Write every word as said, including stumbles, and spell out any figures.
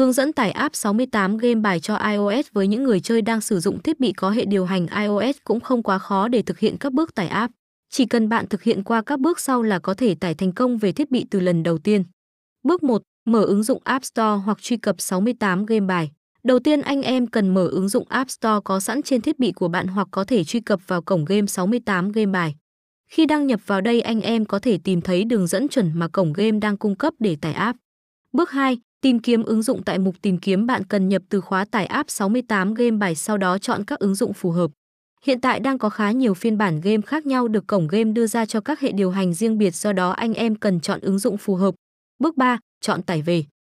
Hướng dẫn tải app sáu mươi tám Game Bài cho iOS với những người chơi đang sử dụng thiết bị có hệ điều hành iOS cũng không quá khó để thực hiện các bước tải app. Chỉ cần bạn thực hiện qua các bước sau là có thể tải thành công về thiết bị từ lần đầu tiên. Bước một. Mở ứng dụng App Store hoặc truy cập sáu mươi tám Game Bài. Đầu tiên anh em cần mở ứng dụng App Store có sẵn trên thiết bị của bạn hoặc có thể truy cập vào cổng game sáu mươi tám Game Bài. Khi đăng nhập vào đây anh em có thể tìm thấy đường dẫn chuẩn mà cổng game đang cung cấp để tải app. Bước hai. Tìm kiếm ứng dụng tại mục tìm kiếm bạn cần nhập từ khóa tải app sáu mươi tám Game Bài sau đó chọn các ứng dụng phù hợp. Hiện tại đang có khá nhiều phiên bản game khác nhau được cổng game đưa ra cho các hệ điều hành riêng biệt do đó anh em cần chọn ứng dụng phù hợp. Bước ba. Chọn tải về.